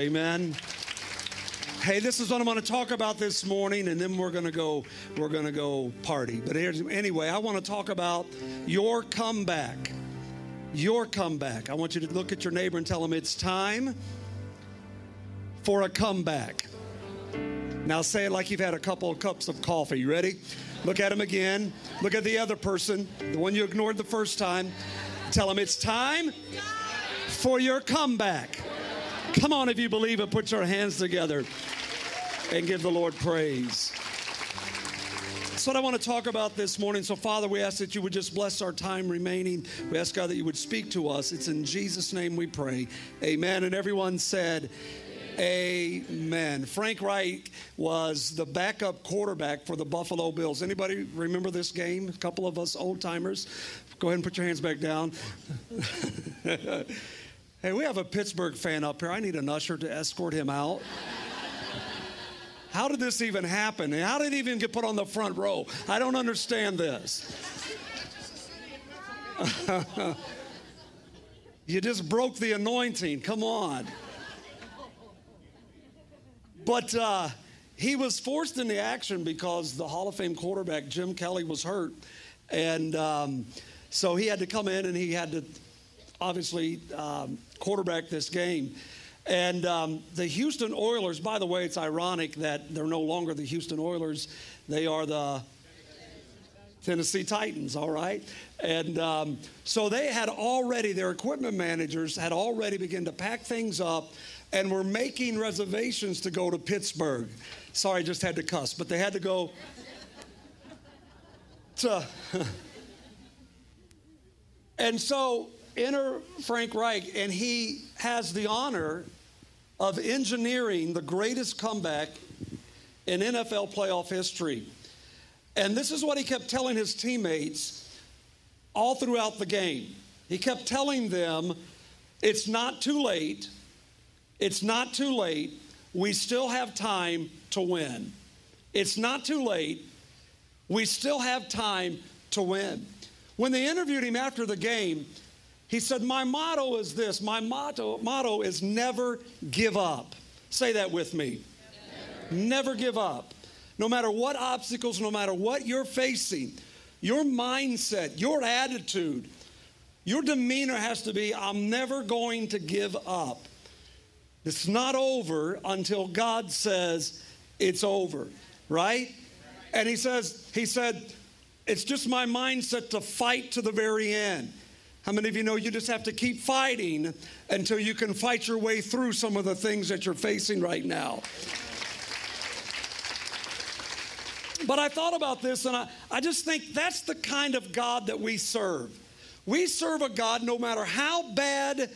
Amen. Hey, this is what I'm going to talk about this morning, and then we're going to go party. But anyway, I want to talk about your comeback. Your comeback. I want you to look at your neighbor and tell him it's time for a comeback. Now say it like you've had a couple of cups of coffee. You ready? Look at him again. Look at the other person, the one you ignored the first time. Tell him it's time for your comeback. Come on, if you believe it, put your hands together and give the Lord praise. That's what I want to talk about this morning. So, Father, we ask that you would just bless our time remaining. We ask, God, that you would speak to us. It's in Jesus' name we pray. Amen. And everyone said, amen. Frank Reich was the backup quarterback for the Buffalo Bills. Anybody remember this game? A couple of us old-timers. Go ahead and put your hands back down. Hey, we have a Pittsburgh fan up here. I need an usher to escort him out. How did this even happen? And how did he even get put on the front row? I don't understand this. You just broke the anointing. Come on. But he was forced into action because the Hall of Fame quarterback, Jim Kelly, was hurt. And so he had to come in and he had to obviously quarterback this game. And the Houston Oilers, by the way, it's ironic that they're no longer the Houston Oilers. They are the Tennessee Titans, all right? And so they had already, their equipment managers had already begun to pack things up and were making reservations to go to Pittsburgh. Sorry, I just had to cuss, but they had to go to... And so... enter Frank Reich, and he has the honor of engineering the greatest comeback in NFL playoff history. And this is what he kept telling his teammates all throughout the game. He kept telling them, it's not too late. It's not too late. We still have time to win. It's not too late. We still have time to win. When they interviewed him after the game, he said, my motto is this. My motto is never give up. Say that with me. Never give up. No matter what obstacles, no matter what you're facing, your mindset, your attitude, your demeanor has to be, I'm never going to give up. It's not over until God says it's over, right? And he said, it's just my mindset to fight to the very end. How many of you know you just have to keep fighting until you can fight your way through some of the things that you're facing right now? But I thought about this, and I just think that's the kind of God that we serve. We serve a God no matter how bad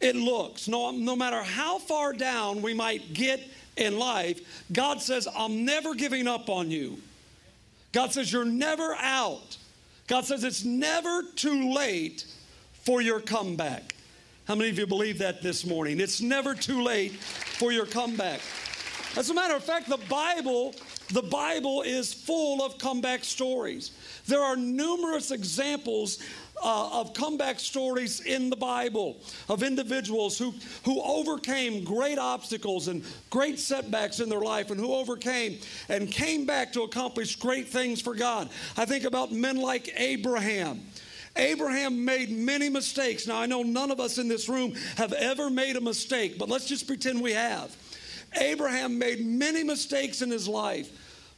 it looks, no matter how far down we might get in life, God says, I'm never giving up on you. God says, you're never out. God says it's never too late for your comeback. How many of you believe that this morning? It's never too late for your comeback. As a matter of fact, the Bible is full of comeback stories. There are numerous examples of comeback stories in the Bible of individuals who overcame great obstacles and great setbacks in their life and who overcame and came back to accomplish great things for God. I think about men like Abraham. Abraham made many mistakes. Now, I know none of us in this room have ever made a mistake, but let's just pretend we have. Abraham made many mistakes in his life,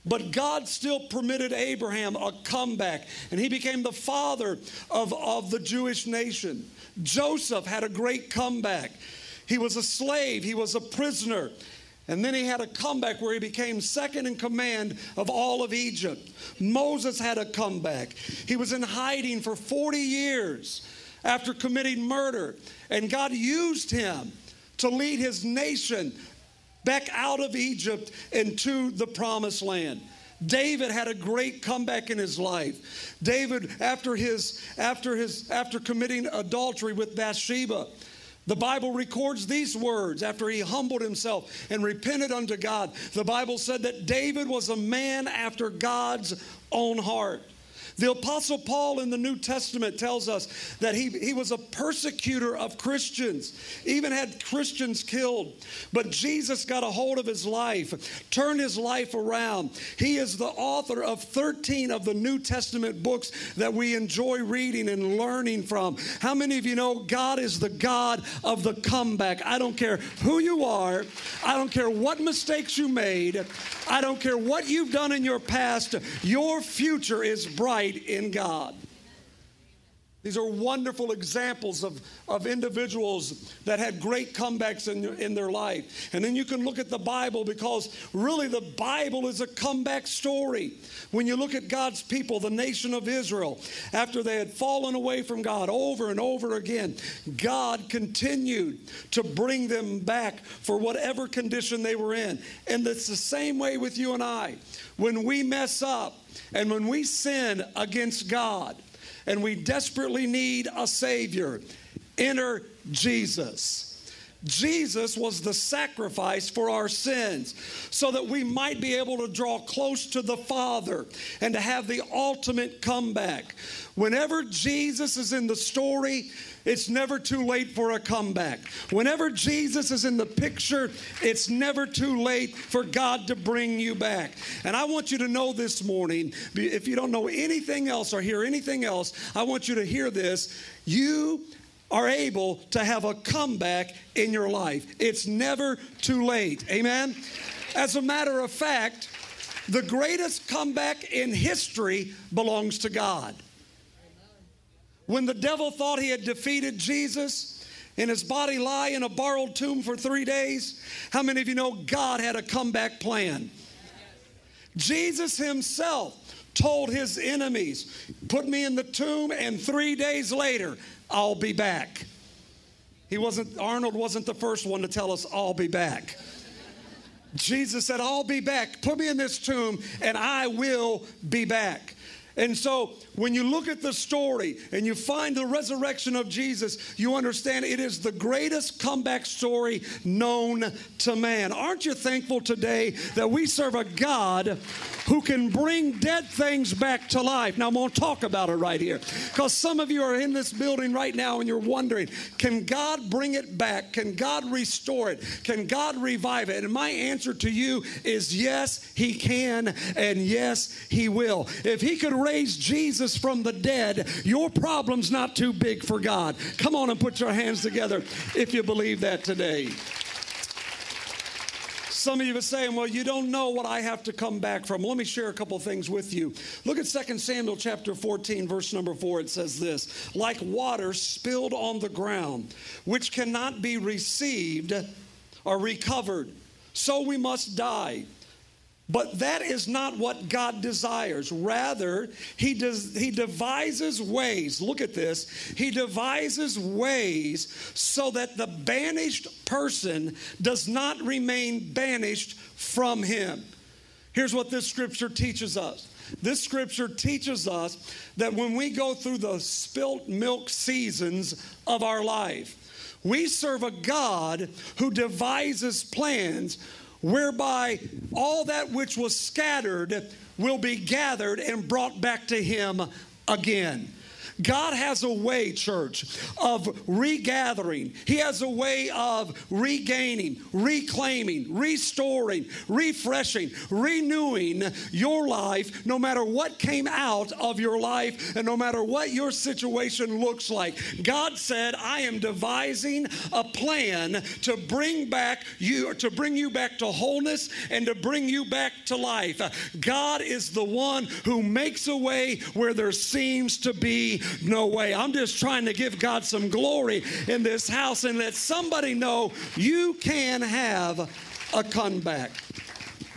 but God still permitted Abraham a comeback, and he became the father of the Jewish nation. Joseph had a great comeback. He was a slave. He was a prisoner. And then he had a comeback where he became second in command of all of Egypt. Moses had a comeback. He was in hiding for 40 years after committing murder, and God used him to lead his nation back out of Egypt into the promised land. David had a great comeback in his life. David, after committing adultery with Bathsheba, the Bible records these words after he humbled himself and repented unto God. The Bible said that David was a man after God's own heart. The Apostle Paul in the New Testament tells us that he was a persecutor of Christians, even had Christians killed. But Jesus got a hold of his life, turned his life around. He is the author of 13 of the New Testament books that we enjoy reading and learning from. How many of you know God is the God of the comeback? I don't care who you are. I don't care what mistakes you made. I don't care what you've done in your past. Your future is bright in God. These are wonderful examples of individuals that had great comebacks in their life. And then you can look at the Bible, because really the Bible is a comeback story. When you look at God's people, the nation of Israel, after they had fallen away from God over and over again, God continued to bring them back for whatever condition they were in. And it's the same way with you and I. When we mess up and when we sin against God, and we desperately need a Savior, enter Jesus. Jesus was the sacrifice for our sins so that we might be able to draw close to the Father and to have the ultimate comeback. Whenever Jesus is in the story, it's never too late for a comeback. Whenever Jesus is in the picture, it's never too late for God to bring you back. And I want you to know this morning, if you don't know anything else or hear anything else, I want you to hear this. You are able to have a comeback in your life. It's never too late. Amen? As a matter of fact, the greatest comeback in history belongs to God. When the devil thought he had defeated Jesus and his body lie in a borrowed tomb for 3 days, how many of you know God had a comeback plan? Jesus himself told his enemies, put me in the tomb and 3 days later, I'll be back. Arnold wasn't the first one to tell us, I'll be back. Jesus said, I'll be back. Put me in this tomb and I will be back. And so when you look at the story and you find the resurrection of Jesus, you understand it is the greatest comeback story known to man. Aren't you thankful today that we serve a God who can bring dead things back to life? Now, I'm going to talk about it right here, because some of you are in this building right now and you're wondering, can God bring it back? Can God restore it? Can God revive it? And my answer to you is yes, he can, and yes, he will. If he could raise Jesus from the dead, your problem's not too big for God. Come on and put your hands together if you believe that today. Some of you are saying, well, you don't know what I have to come back from. Let me share a couple things with you. Look at 2 Samuel chapter 14, verse number 4. It says this, like water spilled on the ground, which cannot be received or recovered, so we must die. But that is not what God desires. Rather, he devises ways. Look at this. He devises ways so that the banished person does not remain banished from him. Here's what this scripture teaches us. This scripture teaches us that when we go through the spilt milk seasons of our life, we serve a God who devises plans whereby all that which was scattered will be gathered and brought back to him again. God has a way, church, of regathering. He has a way of regaining, reclaiming, restoring, refreshing, renewing your life, no matter what came out of your life and no matter what your situation looks like. God said, I am devising a plan to bring you back to wholeness and to bring you back to life. God is the one who makes a way where there seems to be no way. I'm just trying to give God some glory in this house and let somebody know you can have a comeback.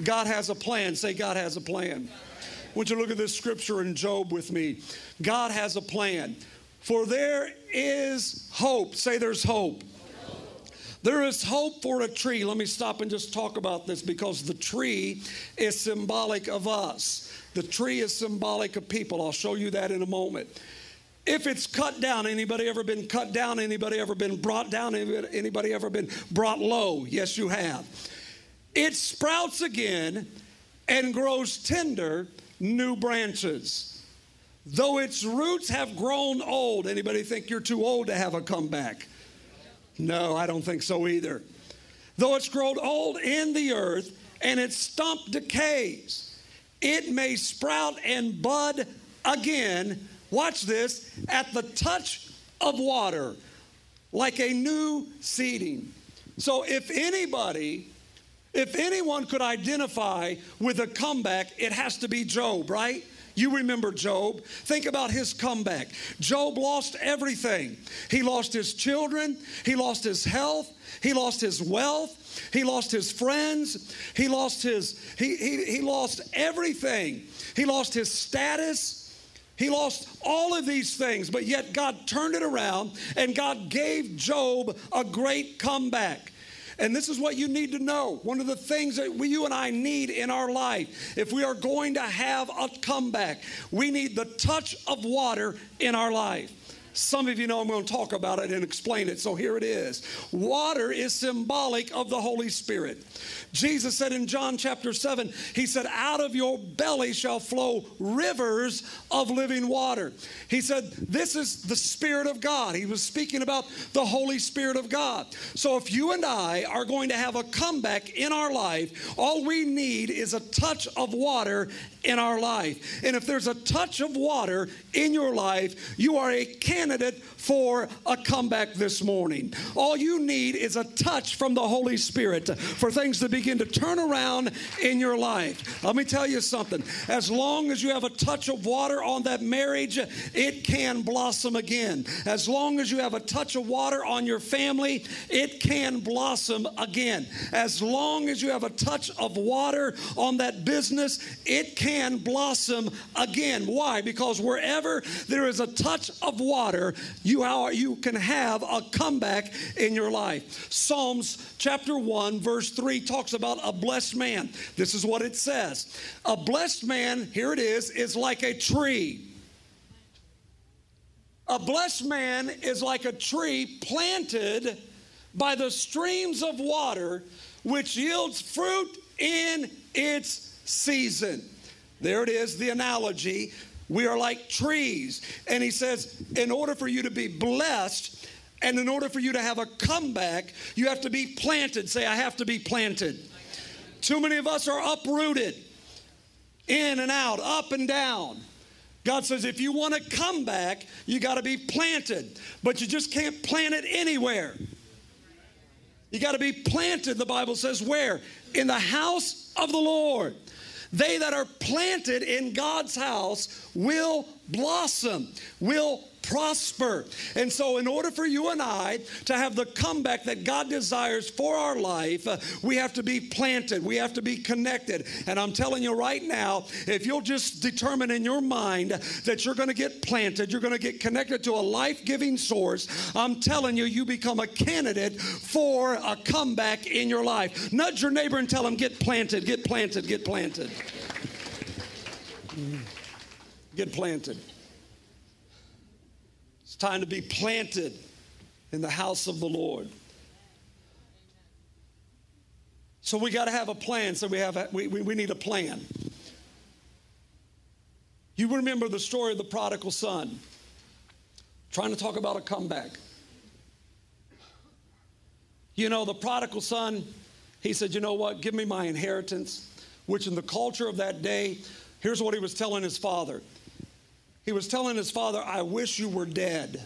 God has a plan. Say, God has a plan. I want you to look at this scripture in Job with me. God has a plan. For there is hope. Say, there's hope. There is hope for a tree. Let me stop and just talk about this, because the tree is symbolic of us. The tree is symbolic of people. I'll show you that in a moment. If it's cut down, anybody ever been cut down? Anybody ever been brought down? Anybody ever been brought low? Yes, you have. It sprouts again and grows tender new branches. Though its roots have grown old. Anybody think you're too old to have a comeback? No, I don't think so either. Though it's grown old in the earth and its stump decays, it may sprout and bud again, watch this, at the touch of water, like a new seeding. So if anyone could identify with a comeback, it has to be Job, right? You remember Job. Think about his comeback. Job lost everything. He lost his children. He lost his health. He lost his wealth. He lost his friends. He lost his, he lost everything. He lost his status. He lost all of these things, but yet God turned it around and God gave Job a great comeback. And this is what you need to know. One of the things that you and I need in our life, if we are going to have a comeback, we need the touch of water in our life. Some of you know I'm going to talk about it and explain it, so here it is. Water is symbolic of the Holy Spirit. Jesus said in John chapter 7, he said, out of your belly shall flow rivers of living water. He said, this is the Spirit of God. He was speaking about the Holy Spirit of God. So if you and I are going to have a comeback in our life, all we need is a touch of water in our life. And if there's a touch of water in your life, you are a candidate for a comeback this morning. All you need is a touch from the Holy Spirit for things to begin to turn around in your life. Let me tell you something. As long as you have a touch of water on that marriage, it can blossom again. As long as you have a touch of water on your family, it can blossom again. As long as you have a touch of water on that business, it can blossom again. Why? Because wherever there is a touch of water, you can have a comeback in your life. Psalms chapter 1 verse 3 talks about a blessed man. This is what it says. A blessed man, here it is like a tree. A blessed man is like a tree planted by the streams of water, which yields fruit in its season. There it is, the analogy. We are like trees. And he says, in order for you to be blessed and in order for you to have a comeback, you have to be planted. Say, I have to be planted. Too many of us are uprooted, in and out, up and down. God says, if you want to come back, you got to be planted. But you just can't plant it anywhere. You got to be planted, the Bible says, where? In the house of the Lord. They that are planted in God's house will blossom, will prosper. And so in order for you and I to have the comeback that God desires for our life, we have to be planted. We have to be connected. And I'm telling you right now, if you'll just determine in your mind that you're going to get planted, you're going to get connected to a life-giving source, I'm telling you, you become a candidate for a comeback in your life. Nudge your neighbor and tell him, get planted, get planted, get planted. Get planted. It's time to be planted in the house of the Lord. So we got to have a plan. So we need a plan. You remember the story of the prodigal son. I'm trying to talk about a comeback. You know, the prodigal son, he said, you know what? Give me my inheritance, which in the culture of that day, here's what he was telling his father. He was telling his father, I wish you were dead.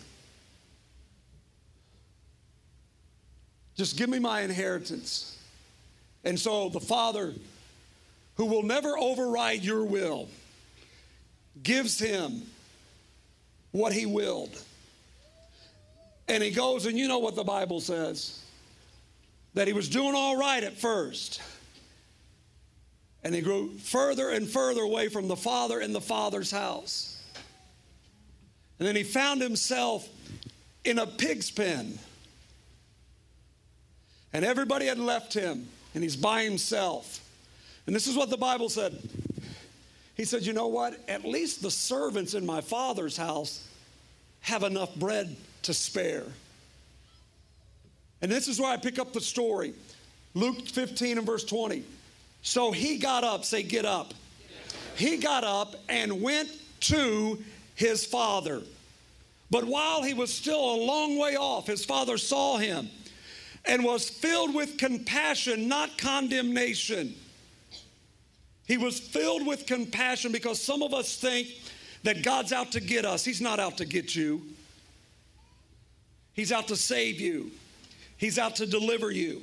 Just give me my inheritance. And so the father, who will never override your will, gives him what he willed. And he goes, and you know what the Bible says, that he was doing all right at first. And he grew further and further away from the father and the father's house. And then he found himself in a pig's pen. And everybody had left him, and he's by himself. And this is what the Bible said. He said, you know what? At least the servants in my father's house have enough bread to spare. And this is where I pick up the story. Luke 15 and verse 20. So he got up, say get up. He got up and went to his father. But while he was still a long way off, his father saw him and was filled with compassion, not condemnation. He was filled with compassion because some of us think that God's out to get us. He's not out to get you. He's out to save you. He's out to deliver you.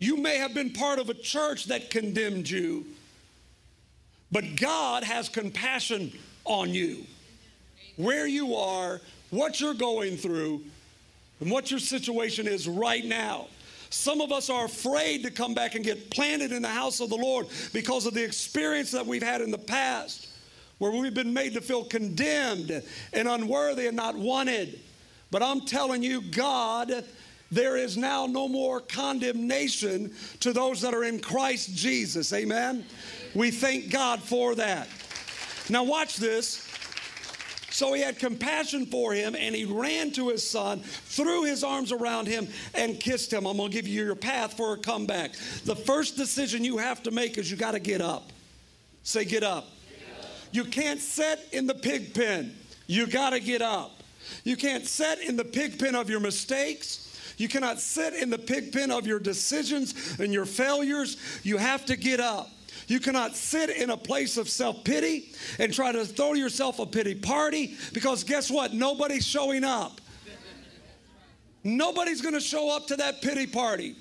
You may have been part of a church that condemned you, but God has compassion on you. Where you are, what you're going through, and what your situation is right now. Some of us are afraid to come back and get planted in the house of the Lord because of the experience that we've had in the past, where we've been made to feel condemned and unworthy and not wanted. But I'm telling you, God, there is now no more condemnation to those that are in Christ Jesus. Amen? We thank God for that. Now watch this. So he had compassion for him, and he ran to his son, threw his arms around him, and kissed him. I'm going to give you your path for a comeback. The first decision you have to make is you got to get up. Say, get up. Get up. You can't sit in the pig pen. You got to get up. You can't sit in the pig pen of your mistakes. You cannot sit in the pig pen of your decisions and your failures. You have to get up. You cannot sit in a place of self-pity and try to throw yourself a pity party, because guess what? Nobody's showing up. Nobody's going to show up to that pity party.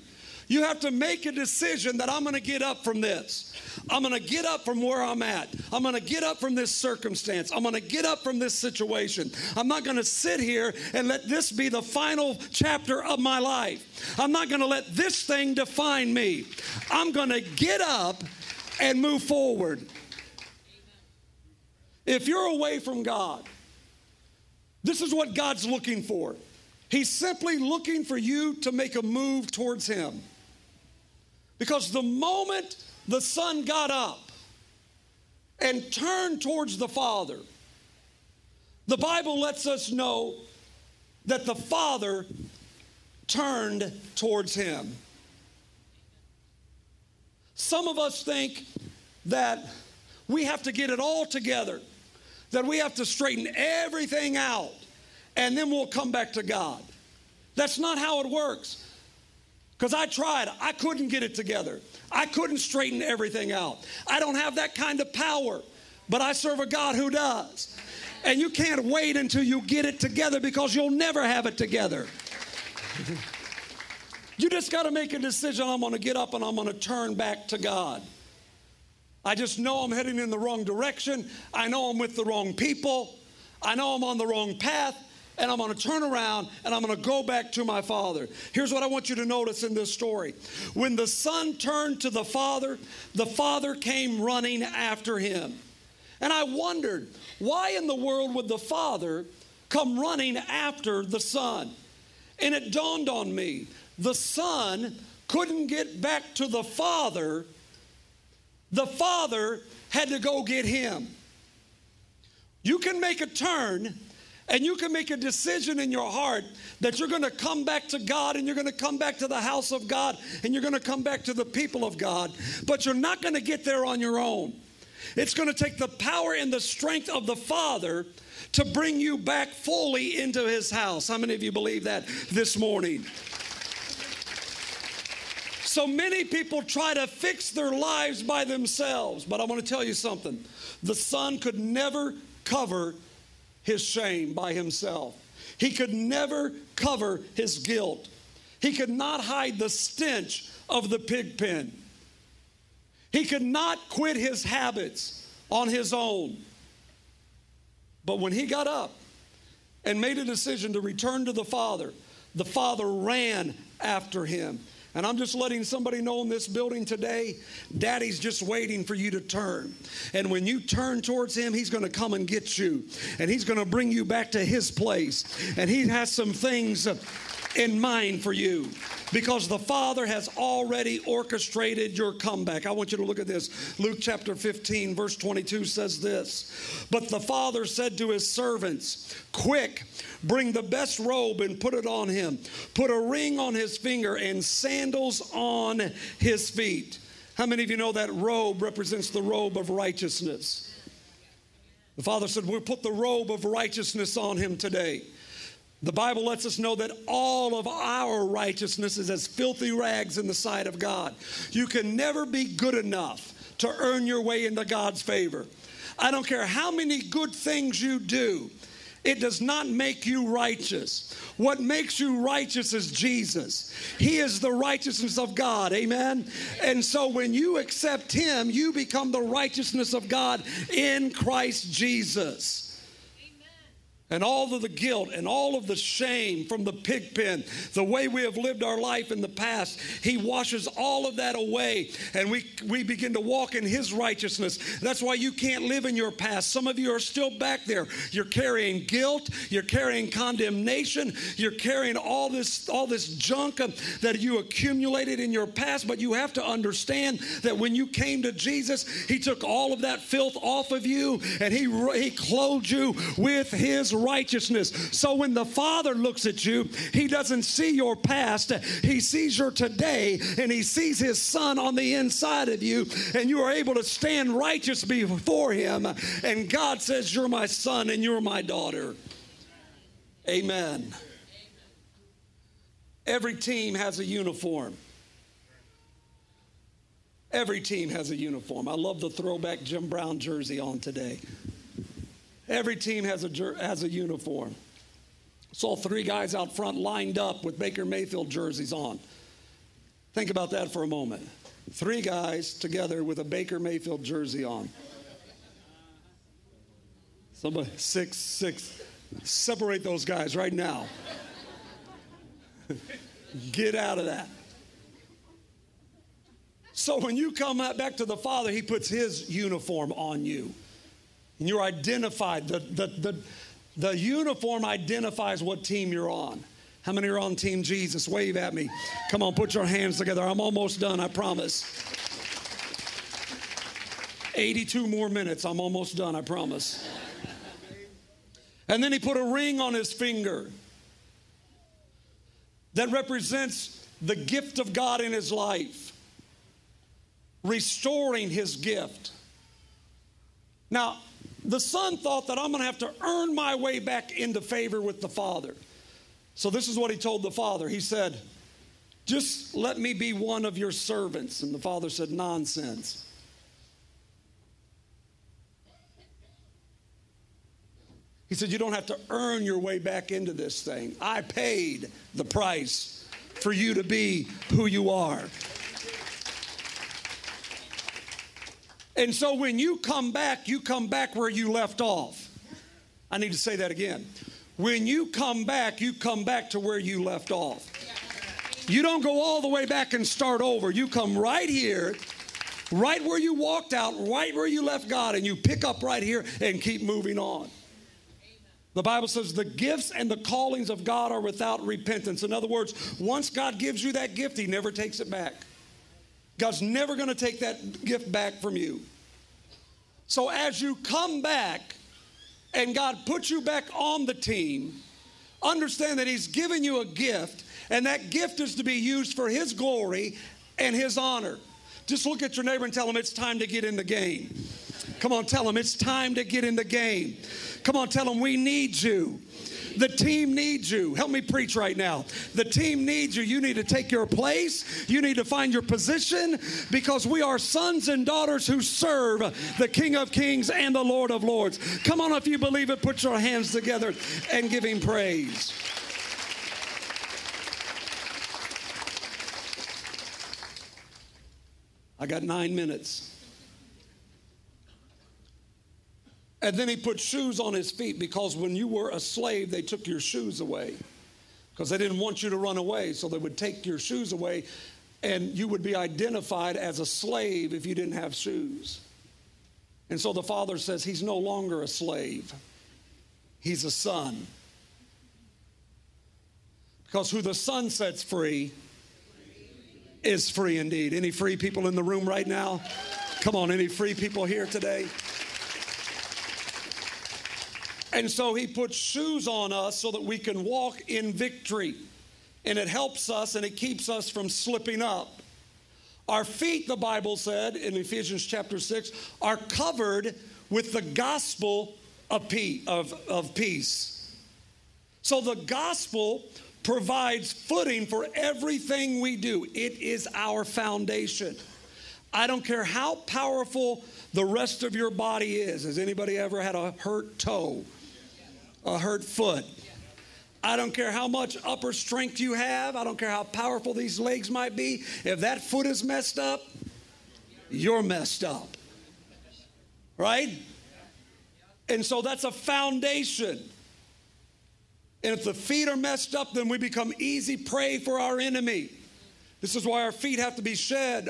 You have to make a decision that I'm going to get up from this. I'm going to get up from where I'm at. I'm going to get up from this circumstance. I'm going to get up from this situation. I'm not going to sit here and let this be the final chapter of my life. I'm not going to let this thing define me. I'm going to get up and move forward. Amen. If you're away from God, this is what God's looking for. He's simply looking for you to make a move towards him. Because the moment the son got up and turned towards the father, the Bible lets us know that the father turned towards him. Some of us think that we have to get it all together, that we have to straighten everything out, and then we'll come back to God. That's not how it works. Because I tried. I couldn't get it together. I couldn't straighten everything out. I don't have that kind of power, but I serve a God who does. And you can't wait until you get it together, because you'll never have it together. You just got to make a decision. I'm going to get up and I'm going to turn back to God. I just know I'm heading in the wrong direction. I know I'm with the wrong people. I know I'm on the wrong path, and I'm going to turn around and I'm going to go back to my father. Here's what I want you to notice in this story. When the son turned to the father came running after him. And I wondered, why in the world would the father come running after the son? And it dawned on me. The son couldn't get back to the father. The father had to go get him. You can make a turn, and you can make a decision in your heart that you're going to come back to God, and you're going to come back to the house of God, and you're going to come back to the people of God. But you're not going to get there on your own. It's going to take the power and the strength of the father to bring you back fully into his house. How many of you believe that this morning? So many people try to fix their lives by themselves. But I want to tell you something. The son could never cover his shame by himself. He could never cover his guilt. He could not hide the stench of the pig pen. He could not quit his habits on his own. But when he got up and made a decision to return to the father ran after him. And I'm just letting somebody know in this building today, Daddy's just waiting for you to turn. And when you turn towards him, he's going to come and get you. And he's going to bring you back to his place. And he has some things in mind for you, because the Father has already orchestrated your comeback. I want you to look at this. Luke chapter 15, verse 22 says this. But the Father said to his servants, quick, bring the best robe and put it on him. Put a ring on his finger and sandals on his feet. How many of you know that robe represents the robe of righteousness? The Father said, we'll put the robe of righteousness on him today. The Bible lets us know that all of our righteousness is as filthy rags in the sight of God. You can never be good enough to earn your way into God's favor. I don't care how many good things you do. It does not make you righteous. What makes you righteous is Jesus. He is the righteousness of God. Amen? And so when you accept him, you become the righteousness of God in Christ Jesus. And all of the guilt and all of the shame from the pig pen, the way we have lived our life in the past, he washes all of that away, and we begin to walk in his righteousness. That's why you can't live in your past. Some of you are still back there. You're carrying guilt. You're carrying condemnation. You're carrying all this junk that you accumulated in your past, but you have to understand that when you came to Jesus, he took all of that filth off of you, and he clothed you with his righteousness. So when the Father looks at you, he doesn't see your past. He sees your today, and he sees his Son on the inside of you, and you are able to stand righteous before him. And God says, you're my son and you're my daughter. Amen. Every team has a uniform. Every team has a uniform. I love the throwback Jim Brown jersey on today. Every team has a uniform. Saw three guys out front lined up with Baker Mayfield jerseys on. Think about that for a moment. Three guys together with a Baker Mayfield jersey on. Somebody, six. Separate those guys right now. Get out of that. So when you come back to the Father, he puts his uniform on you. And you're identified. The uniform identifies what team you're on. How many are on Team Jesus? Wave at me. Come on, put your hands together. I'm almost done, I promise. 82 more minutes. I'm almost done, I promise. And then he put a ring on his finger that represents the gift of God in his life, restoring his gift. Now, the son thought that I'm going to have to earn my way back into favor with the Father. So this is what he told the Father. He said, just let me be one of your servants. And the Father said, nonsense. He said, you don't have to earn your way back into this thing. I paid the price for you to be who you are. And so when you come back where you left off. I need to say that again. When you come back to where you left off. You don't go all the way back and start over. You come right here, right where you walked out, right where you left God, and you pick up right here and keep moving on. The Bible says the gifts and the callings of God are without repentance. In other words, once God gives you that gift, he never takes it back. God's never going to take that gift back from you. So as you come back and God puts you back on the team, understand that he's given you a gift, and that gift is to be used for his glory and his honor. Just look at your neighbor and tell him it's time to get in the game. Come on, tell him it's time to get in the game. Come on, tell him we need you. The team needs you. Help me preach right now. The team needs you. You need to take your place. You need to find your position, because we are sons and daughters who serve the King of Kings and the Lord of Lords. Come on, if you believe it, put your hands together and give him praise. I got 9 minutes. And then he put shoes on his feet, because when you were a slave, they took your shoes away because they didn't want you to run away. So they would take your shoes away, and you would be identified as a slave if you didn't have shoes. And so the Father says he's no longer a slave. He's a son. Because who the Son sets free is free indeed. Any free people in the room right now? Come on, any free people here today? And so he puts shoes on us so that we can walk in victory. And it helps us and it keeps us from slipping up. Our feet, the Bible said in Ephesians chapter 6, are covered with the gospel of peace. So the gospel provides footing for everything we do. It is our foundation. I don't care how powerful the rest of your body is. Has anybody ever had a hurt toe, a hurt foot? I don't care how much upper strength you have. I don't care how powerful these legs might be. If that foot is messed up, you're messed up. Right? And so that's a foundation. And if the feet are messed up, then we become easy prey for our enemy. This is why our feet have to be shod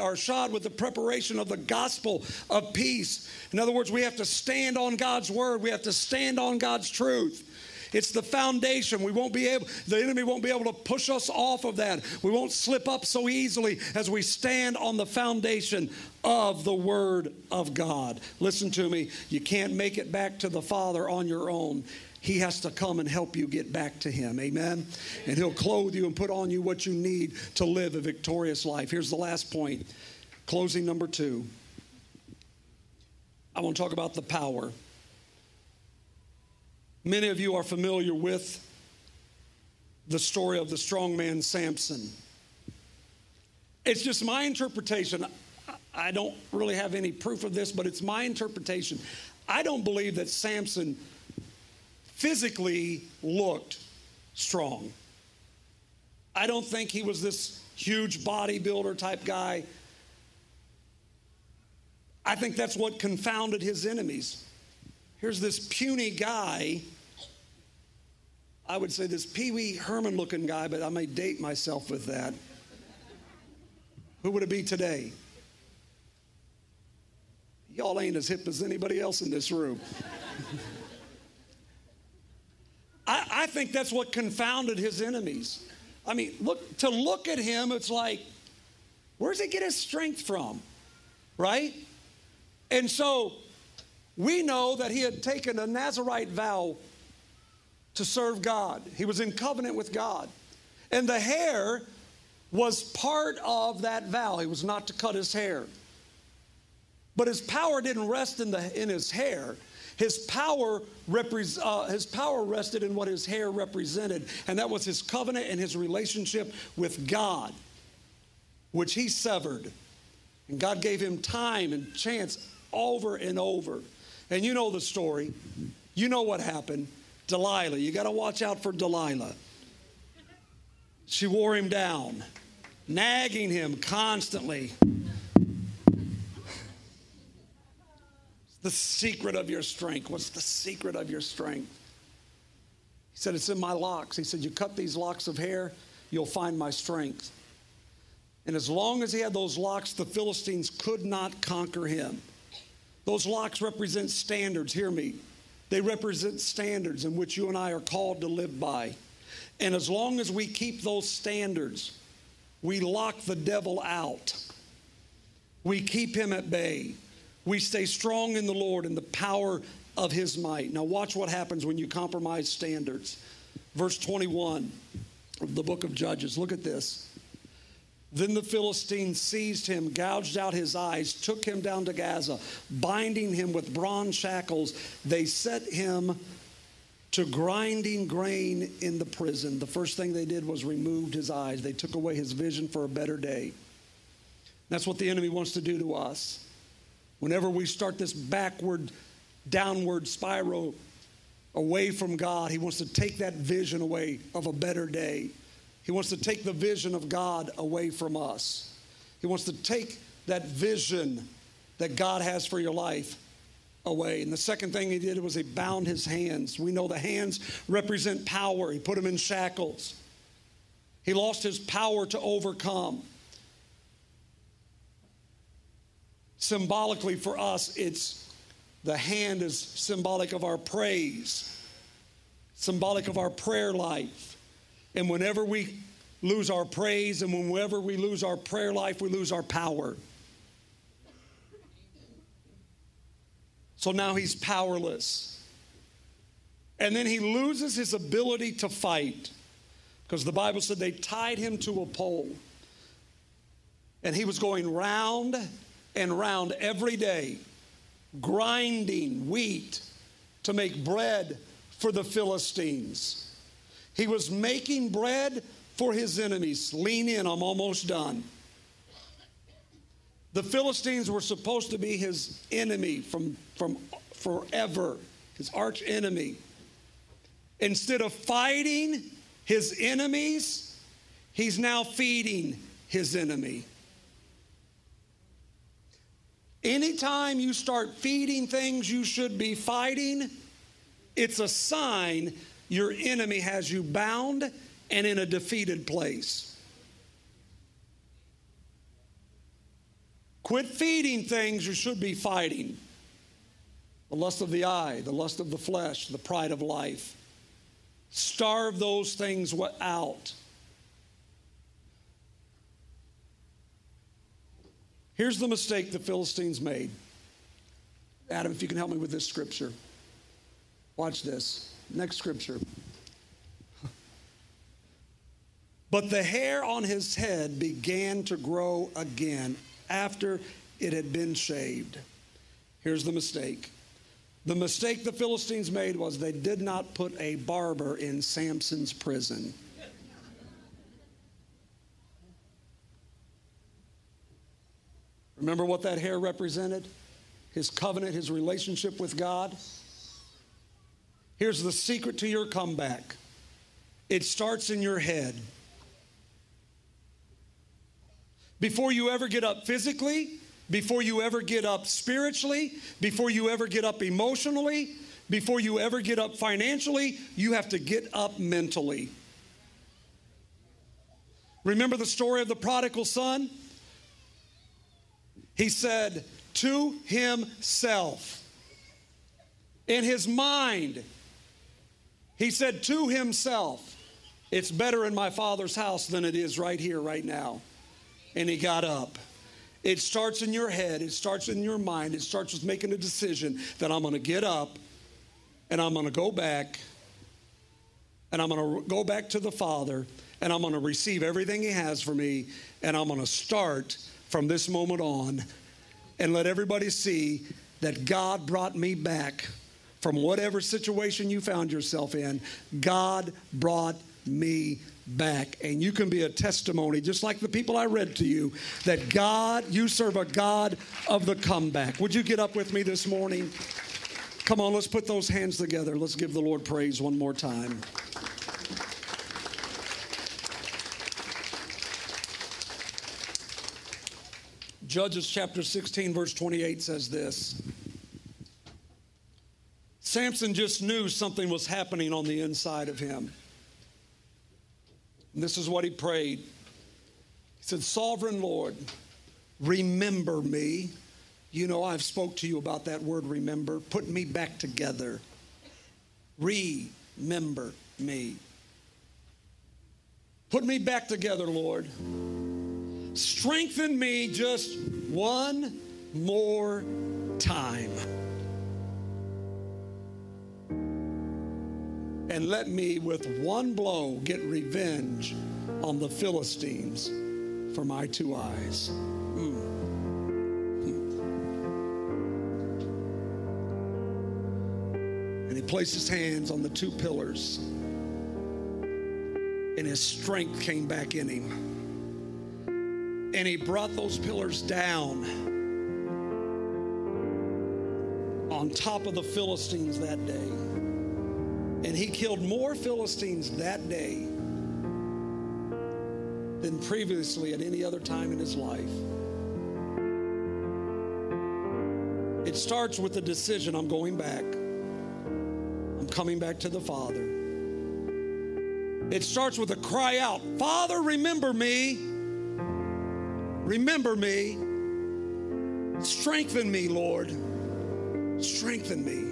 with the preparation of the gospel of peace. In other words, we have to stand on God's word. We have to stand on God's truth. It's the foundation. The enemy won't be able to push us off of that. We won't slip up so easily as we stand on the foundation of the word of God. Listen to me. You can't make it back to the Father on your own. He has to come and help you get back to him. Amen? And he'll clothe you and put on you what you need to live a victorious life. Here's the last point. Closing number 2. I want to talk about the power. Many of you are familiar with the story of the strong man Samson. It's just my interpretation. I don't really have any proof of this, but it's my interpretation. I don't believe that Samson physically looked strong. I don't think he was this huge bodybuilder type guy. I think that's what confounded his enemies. Here's this puny guy. I would say this Pee-wee Herman looking guy, but I may date myself with that. Who would it be today? Y'all ain't as hip as anybody else in this room. I think that's what confounded his enemies. I mean, look at him, it's like, where does he get his strength from? Right? And so we know that he had taken a Nazirite vow to serve God. He was in covenant with God. And the hair was part of that vow. He was not to cut his hair. But his power didn't rest in his hair. His power rested in what his hair represented, and that was his covenant and his relationship with God, which he severed. And God gave him time and chance over and over. And you know the story. You know what happened. Delilah. You got to watch out for Delilah. She wore him down, nagging him constantly. The secret of your strength. What's the secret of your strength? He said, it's in my locks. He said, you cut these locks of hair, you'll find my strength. And as long as he had those locks, the Philistines could not conquer him. Those locks represent standards. Hear me. They represent standards in which you and I are called to live by. And as long as we keep those standards, we lock the devil out. We keep him at bay. We stay strong in the Lord and the power of his might. Now watch what happens when you compromise standards. Verse 21 of the book of Judges. Look at this. Then the Philistines seized him, gouged out his eyes, took him down to Gaza, binding him with bronze shackles. They set him to grinding grain in the prison. The first thing they did was removed his eyes. They took away his vision for a better day. That's what the enemy wants to do to us. Whenever we start this downward spiral away from God, he wants to take that vision away of a better day. He wants to take the vision of God away from us. He wants to take that vision that God has for your life away. And the second thing he did was he bound his hands. We know the hands represent power. He put them in shackles. He lost his power to overcome. Symbolically for us, the hand is symbolic of our praise, symbolic of our prayer life. And whenever we lose our praise and whenever we lose our prayer life, we lose our power. So now he's powerless. And then he loses his ability to fight because the Bible said they tied him to a pole. And he was going round and round every day, grinding wheat to make bread for the Philistines. He was making bread for his enemies. Lean in, I'm almost done. The Philistines were supposed to be his enemy from forever, his arch enemy. Instead of fighting his enemies, he's now feeding his enemy. Anytime you start feeding things you should be fighting, it's a sign your enemy has you bound and in a defeated place. Quit feeding things you should be fighting. The lust of the eye, the lust of the flesh, the pride of life. Starve those things out. Here's the mistake the Philistines made. Adam, if you can help me with this scripture. Watch this. Next scripture. But the hair on his head began to grow again after it had been shaved. Here's the mistake. The mistake the Philistines made was they did not put a barber in Samson's prison. Remember what that hair represented? His covenant, his relationship with God. Here's the secret to your comeback. It starts in your head. Before you ever get up physically, before you ever get up spiritually, before you ever get up emotionally, before you ever get up financially, you have to get up mentally. Remember the story of the prodigal son? He said to himself, in his mind, he said to himself, it's better in my father's house than it is right here, right now. And he got up. It starts in your head. It starts in your mind. It starts with making a decision that I'm going to get up and I'm going to go back and I'm going to go back to the Father and I'm going to receive everything he has for me and I'm going to start from this moment on and let everybody see that God brought me back from whatever situation you found yourself in. God brought me back. And you can be a testimony, just like the people I read to you, that God, you serve a God of the comeback. Would you get up with me this morning? Come on, let's put those hands together. Let's give the Lord praise one more time. Judges chapter 16, verse 28 says this. Samson just knew something was happening on the inside of him. And this is what he prayed. He said, Sovereign Lord, remember me. You know, I've spoke to you about that word remember. Put me back together. Remember me. Put me back together, Lord. Strengthen me just one more time. And let me with one blow get revenge on the Philistines for my two eyes. And he placed his hands on the two pillars, and his strength came back in him. And he brought those pillars down on top of the Philistines that day. And he killed more Philistines that day than previously at any other time in his life. It starts with the decision, I'm going back. I'm coming back to the Father. It starts with a cry out, Father, remember me. Remember me. Strengthen me, Lord. Strengthen me.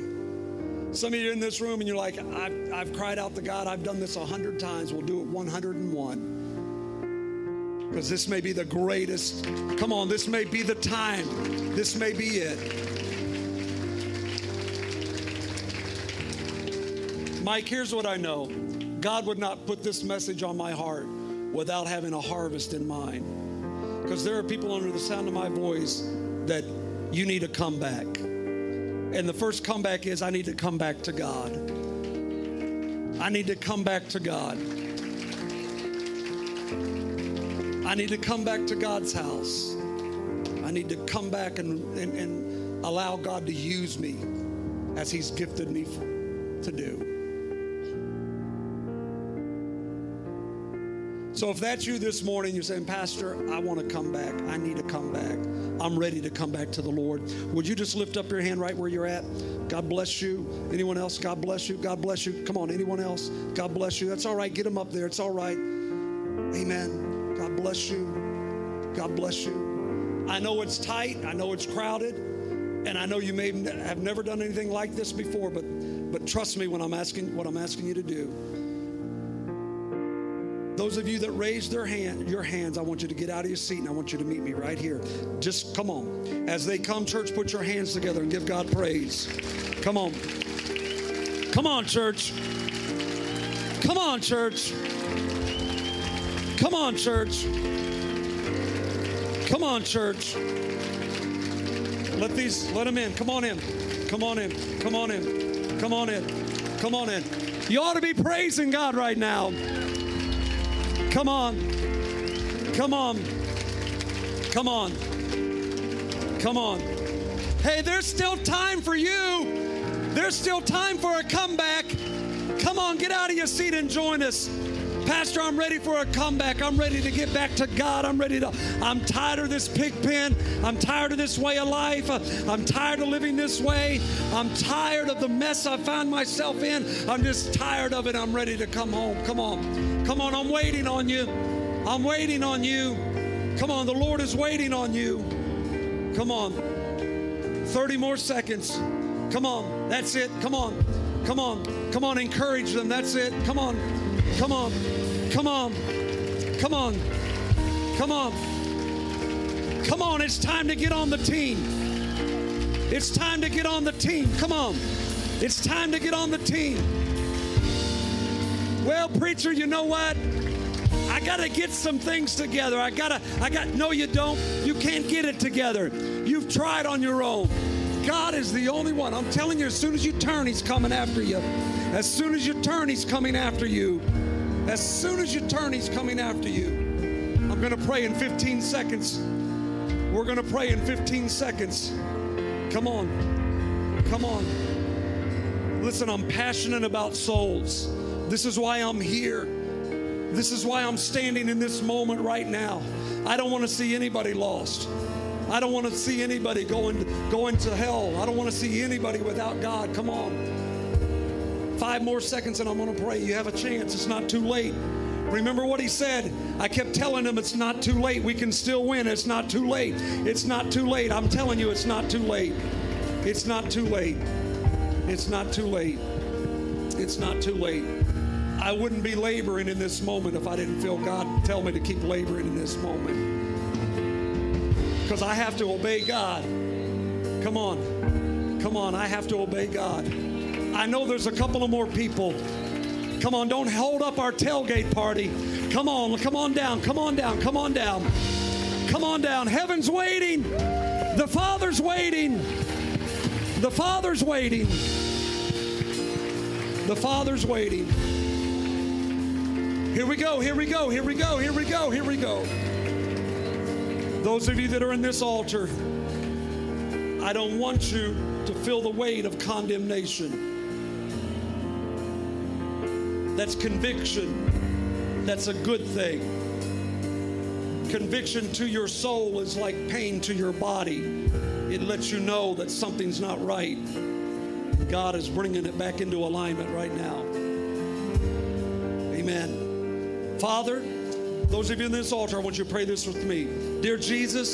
Some of you are in this room and you're like, I've cried out to God. I've done this 100 times. We'll do it 101. Because this may be the greatest. Come on, this may be the time. This may be it. Mike, here's what I know. God would not put this message on my heart without having a harvest in mind. Because there are people under the sound of my voice that you need a comeback. And the first comeback is, I need to come back to God. I need to come back to God. I need to come back to God's house. I need to come back and allow God to use me as he's gifted me to do. So if that's you this morning, you're saying, Pastor, I want to come back. I need to come back. I'm ready to come back to the Lord. Would you just lift up your hand right where you're at? God bless you. Anyone else? God bless you. God bless you. Come on, anyone else? God bless you. That's all right. Get them up there. It's all right. Amen. God bless you. God bless you. I know it's tight. I know it's crowded. And I know you may have never done anything like this before, but trust me when I'm asking what I'm asking you to do. Those of you that raised your hands, I want you to get out of your seat and I want you to meet me right here. Just come on. As they come, church, put your hands together and give God praise. Come on. Come on, church. Come on, church. Come on, church. Come on, church. Let them in. Come on in. Come on in. Come on in. Come on in. Come on in. You ought to be praising God right now. Come on. Come on. Come on. Come on. Hey, there's still time for you. There's still time for a comeback. Come on, get out of your seat and join us. Pastor, I'm ready for a comeback. I'm ready to get back to God. I'm tired of this pig pen. I'm tired of this way of life. I'm tired of living this way. I'm tired of the mess I found myself in. I'm just tired of it. I'm ready to come home. Come on. Come on. I'm waiting on you. I'm waiting on you. Come on. The Lord is waiting on you. Come on. 30 more seconds. Come on. That's it. Come on. Come on. Come on. Encourage them. That's it. Come on. Come on. Come on. Come on. Come on. Come on. It's time to get on the team. It's time to get on the team. Come on. It's time to get on the team. Well, preacher, you know what? I got to get some things together. No, you don't. You can't get it together. You've tried on your own. God is the only one. I'm telling you, as soon as you turn, he's coming after you. As soon as you turn, he's coming after you. As soon as you turn, he's coming after you. I'm going to pray in 15 seconds. We're going to pray in 15 seconds. Come on. Come on. Listen, I'm passionate about souls. This is why I'm here. This is why I'm standing in this moment right now. I don't want to see anybody lost. I don't want to see anybody going to hell. I don't want to see anybody without God. Come on. 5 more seconds and I'm going to pray. You have a chance. It's not too late. Remember what he said. I kept telling him it's not too late. We can still win. It's not too late. It's not too late. I'm telling you, it's not too late. It's not too late. It's not too late. It's not too late. I wouldn't be laboring in this moment if I didn't feel God tell me to keep laboring in this moment. Because I have to obey God. Come on. Come on. I have to obey God. I know there's a couple of more people. Come on. Don't hold up our tailgate party. Come on. Come on down. Come on down. Come on down. Come on down. Heaven's waiting. The Father's waiting. The Father's waiting. The Father's waiting. Here we go. Here we go. Here we go. Here we go. Here we go. Those of you that are in this altar, I don't want you to feel the weight of condemnation. That's conviction. That's a good thing. Conviction to your soul is like pain to your body. It lets you know that something's not right. God is bringing it back into alignment right now. Amen. Father, those of you in this altar, I want you to pray this with me. Dear Jesus,